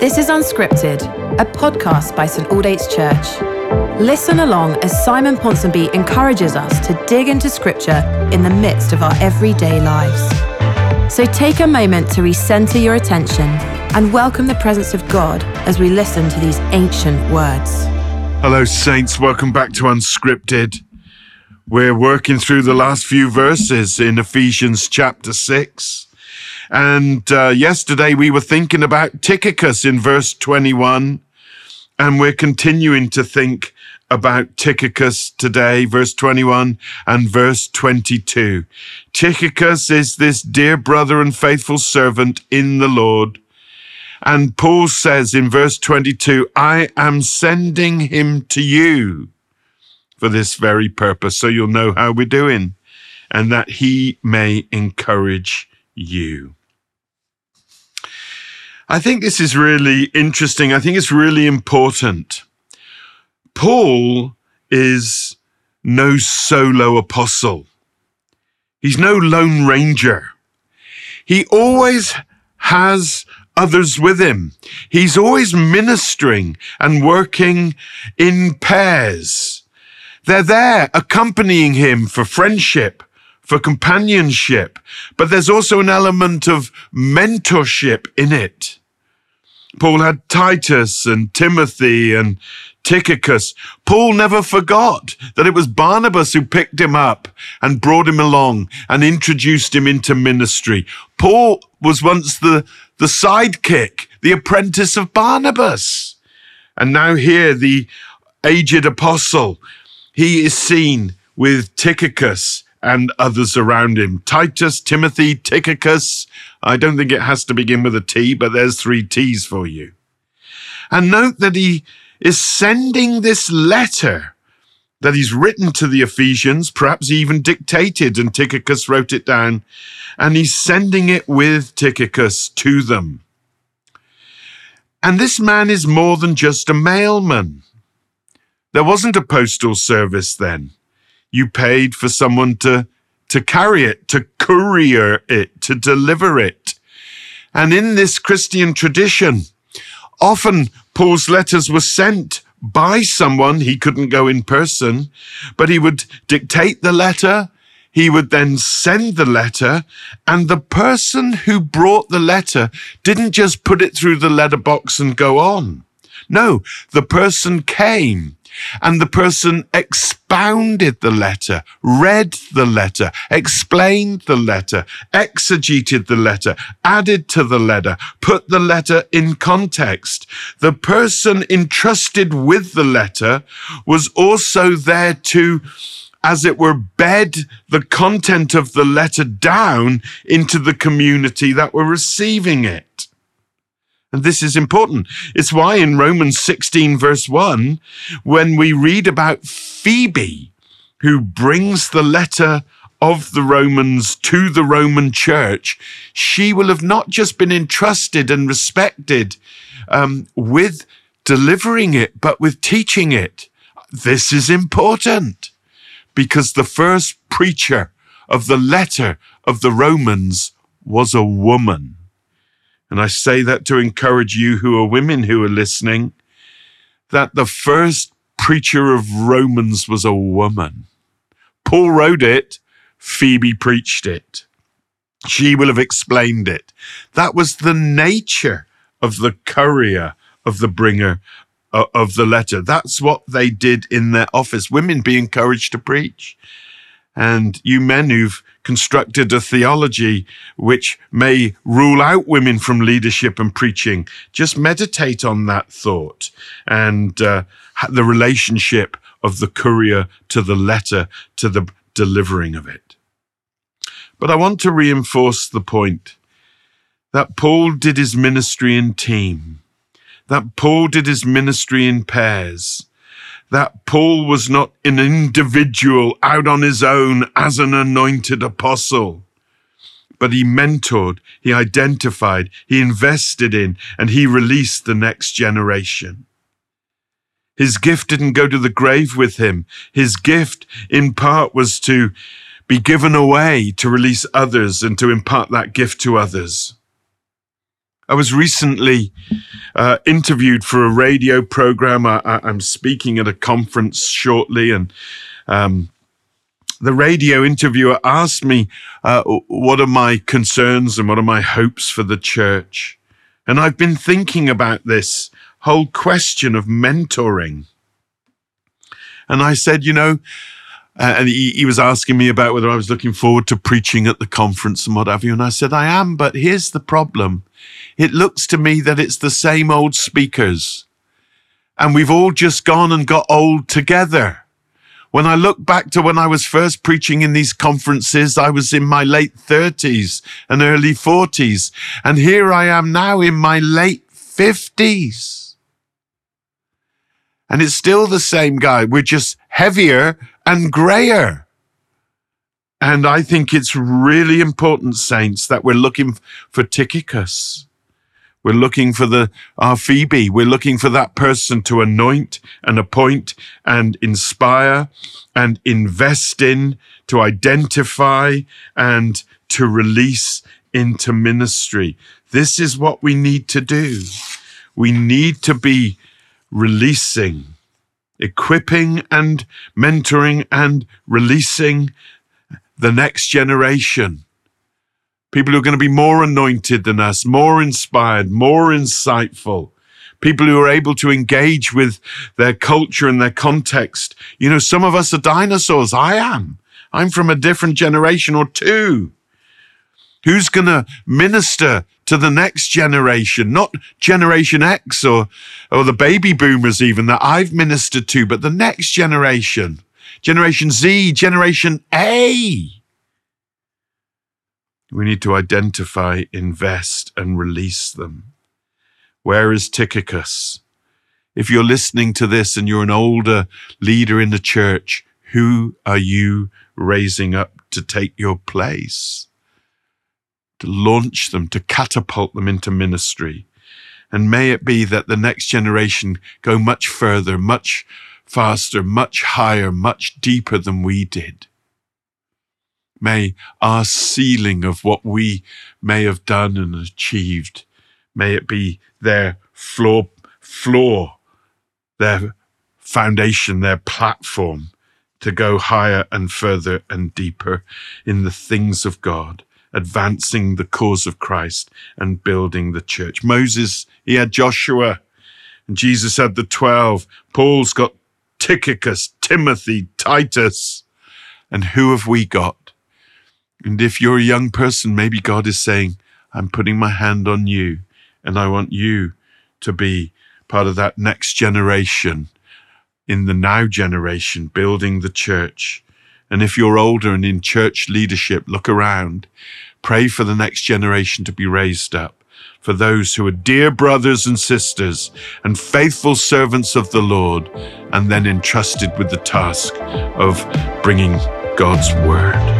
This is Unscripted, a podcast by St. Aldate's Church. Listen along as Simon Ponsonby encourages us to dig into Scripture in the midst of our everyday lives. So take a moment to recenter your attention and welcome the presence of God as we listen to these ancient words. Hello, saints. Welcome back to Unscripted. We're working through the last few verses in Ephesians chapter 6. And yesterday we were thinking about Tychicus in verse 21, and we're continuing to think about Tychicus today, verse 21 and verse 22. Tychicus is this dear brother and faithful servant in the Lord. And Paul says in verse 22, I am sending him to you for this very purpose, so you'll know how we're doing, and that he may encourage you. I think this is really interesting. I think it's really important. Paul is no solo apostle. He's no lone ranger. He always has others with him. He's always ministering and working in pairs. They're there accompanying him for friendship, for companionship, but there's also an element of mentorship in it. Paul had Titus and Timothy and Tychicus. Paul never forgot that it was Barnabas who picked him up and brought him along and introduced him into ministry. Paul was once the sidekick, the apprentice of Barnabas. And now here, the aged apostle, he is seen with Tychicus and others around him. Titus, Timothy, Tychicus. I don't think it has to begin with a T, but there's three T's for you. And note that he is sending this letter that he's written to the Ephesians, perhaps even dictated, and Tychicus wrote it down, and he's sending it with Tychicus to them. And this man is more than just a mailman. There wasn't a postal service then. You paid for someone to carry it, to courier it, to deliver it. And in this Christian tradition, often Paul's letters were sent by someone. He couldn't go in person, but he would dictate the letter. He would then send the letter. And the person who brought the letter didn't just put it through the letterbox and go on. No, the person came. And the person expounded the letter, read the letter, explained the letter, exegeted the letter, added to the letter, put the letter in context. The person entrusted with the letter was also there to, as it were, bed the content of the letter down into the community that were receiving it. And this is important. It's why in Romans 16, verse 1, when we read about Phoebe, who brings the letter of the Romans to the Roman church, she will have not just been entrusted and respected with delivering it, but with teaching it. This is important because the first preacher of the letter of the Romans was a woman. And I say that to encourage you who are women who are listening, that the first preacher of Romans was a woman. Paul wrote it, Phoebe preached it. She will have explained it. That was the nature of the courier, of the bringer of the letter. That's what they did in their office. Women be encouraged to preach. And you men who've constructed a theology which may rule out women from leadership and preaching, just meditate on that thought and the relationship of the courier to the letter, to the delivering of it. But I want to reinforce the point that Paul did his ministry in team, that Paul did his ministry in pairs, that Paul was not an individual out on his own as an anointed apostle, but he mentored, he identified, he invested in, and he released the next generation. His gift didn't go to the grave with him. His gift, in part, was to be given away to release others and to impart that gift to others. I was recently interviewed for a radio program. I'm speaking at a conference shortly, and the radio interviewer asked me, what are my concerns and what are my hopes for the church? And I've been thinking about this whole question of mentoring. And I said, and he was asking me about whether I was looking forward to preaching at the conference and what have you. And I said, I am, but here's the problem. It looks to me that it's the same old speakers. And we've all just gone and got old together. When I look back to when I was first preaching in these conferences, I was in my late 30s and early 40s. And here I am now in my late 50s. And it's still the same guy. We're just heavier and grayer. And I think it's really important, saints, that we're looking for Tychicus. We're looking for our Phoebe. We're looking for that person to anoint and appoint and inspire and invest in, to identify and to release into ministry. This is what we need to do. We need to be releasing, equipping and mentoring and releasing the next generation. People who are going to be more anointed than us, more inspired, more insightful. People who are able to engage with their culture and their context. Some of us are dinosaurs. I am. I'm from a different generation or two. Who's going to minister to the next generation? Not Generation X or the baby boomers even that I've ministered to, but the next generation. Generation Z, Generation A. We need to identify, invest, and release them. Where is Tychicus? If you're listening to this and you're an older leader in the church, who are you raising up to take your place? To launch them, to catapult them into ministry. And may it be that the next generation go much further, much faster, much higher, much deeper than we did. May our sealing of what we may have done and achieved, may it be their floor, their foundation, their platform to go higher and further and deeper in the things of God, advancing the cause of Christ and building the church. Moses, he had Joshua, and Jesus had the 12. Paul's got Tychicus, Timothy, Titus. And who have we got? And if you're a young person, maybe God is saying, I'm putting my hand on you, and I want you to be part of that next generation, in the now generation, building the church. And if you're older and in church leadership, look around. Pray for the next generation to be raised up, for those who are dear brothers and sisters and faithful servants of the Lord, and then entrusted with the task of bringing God's word.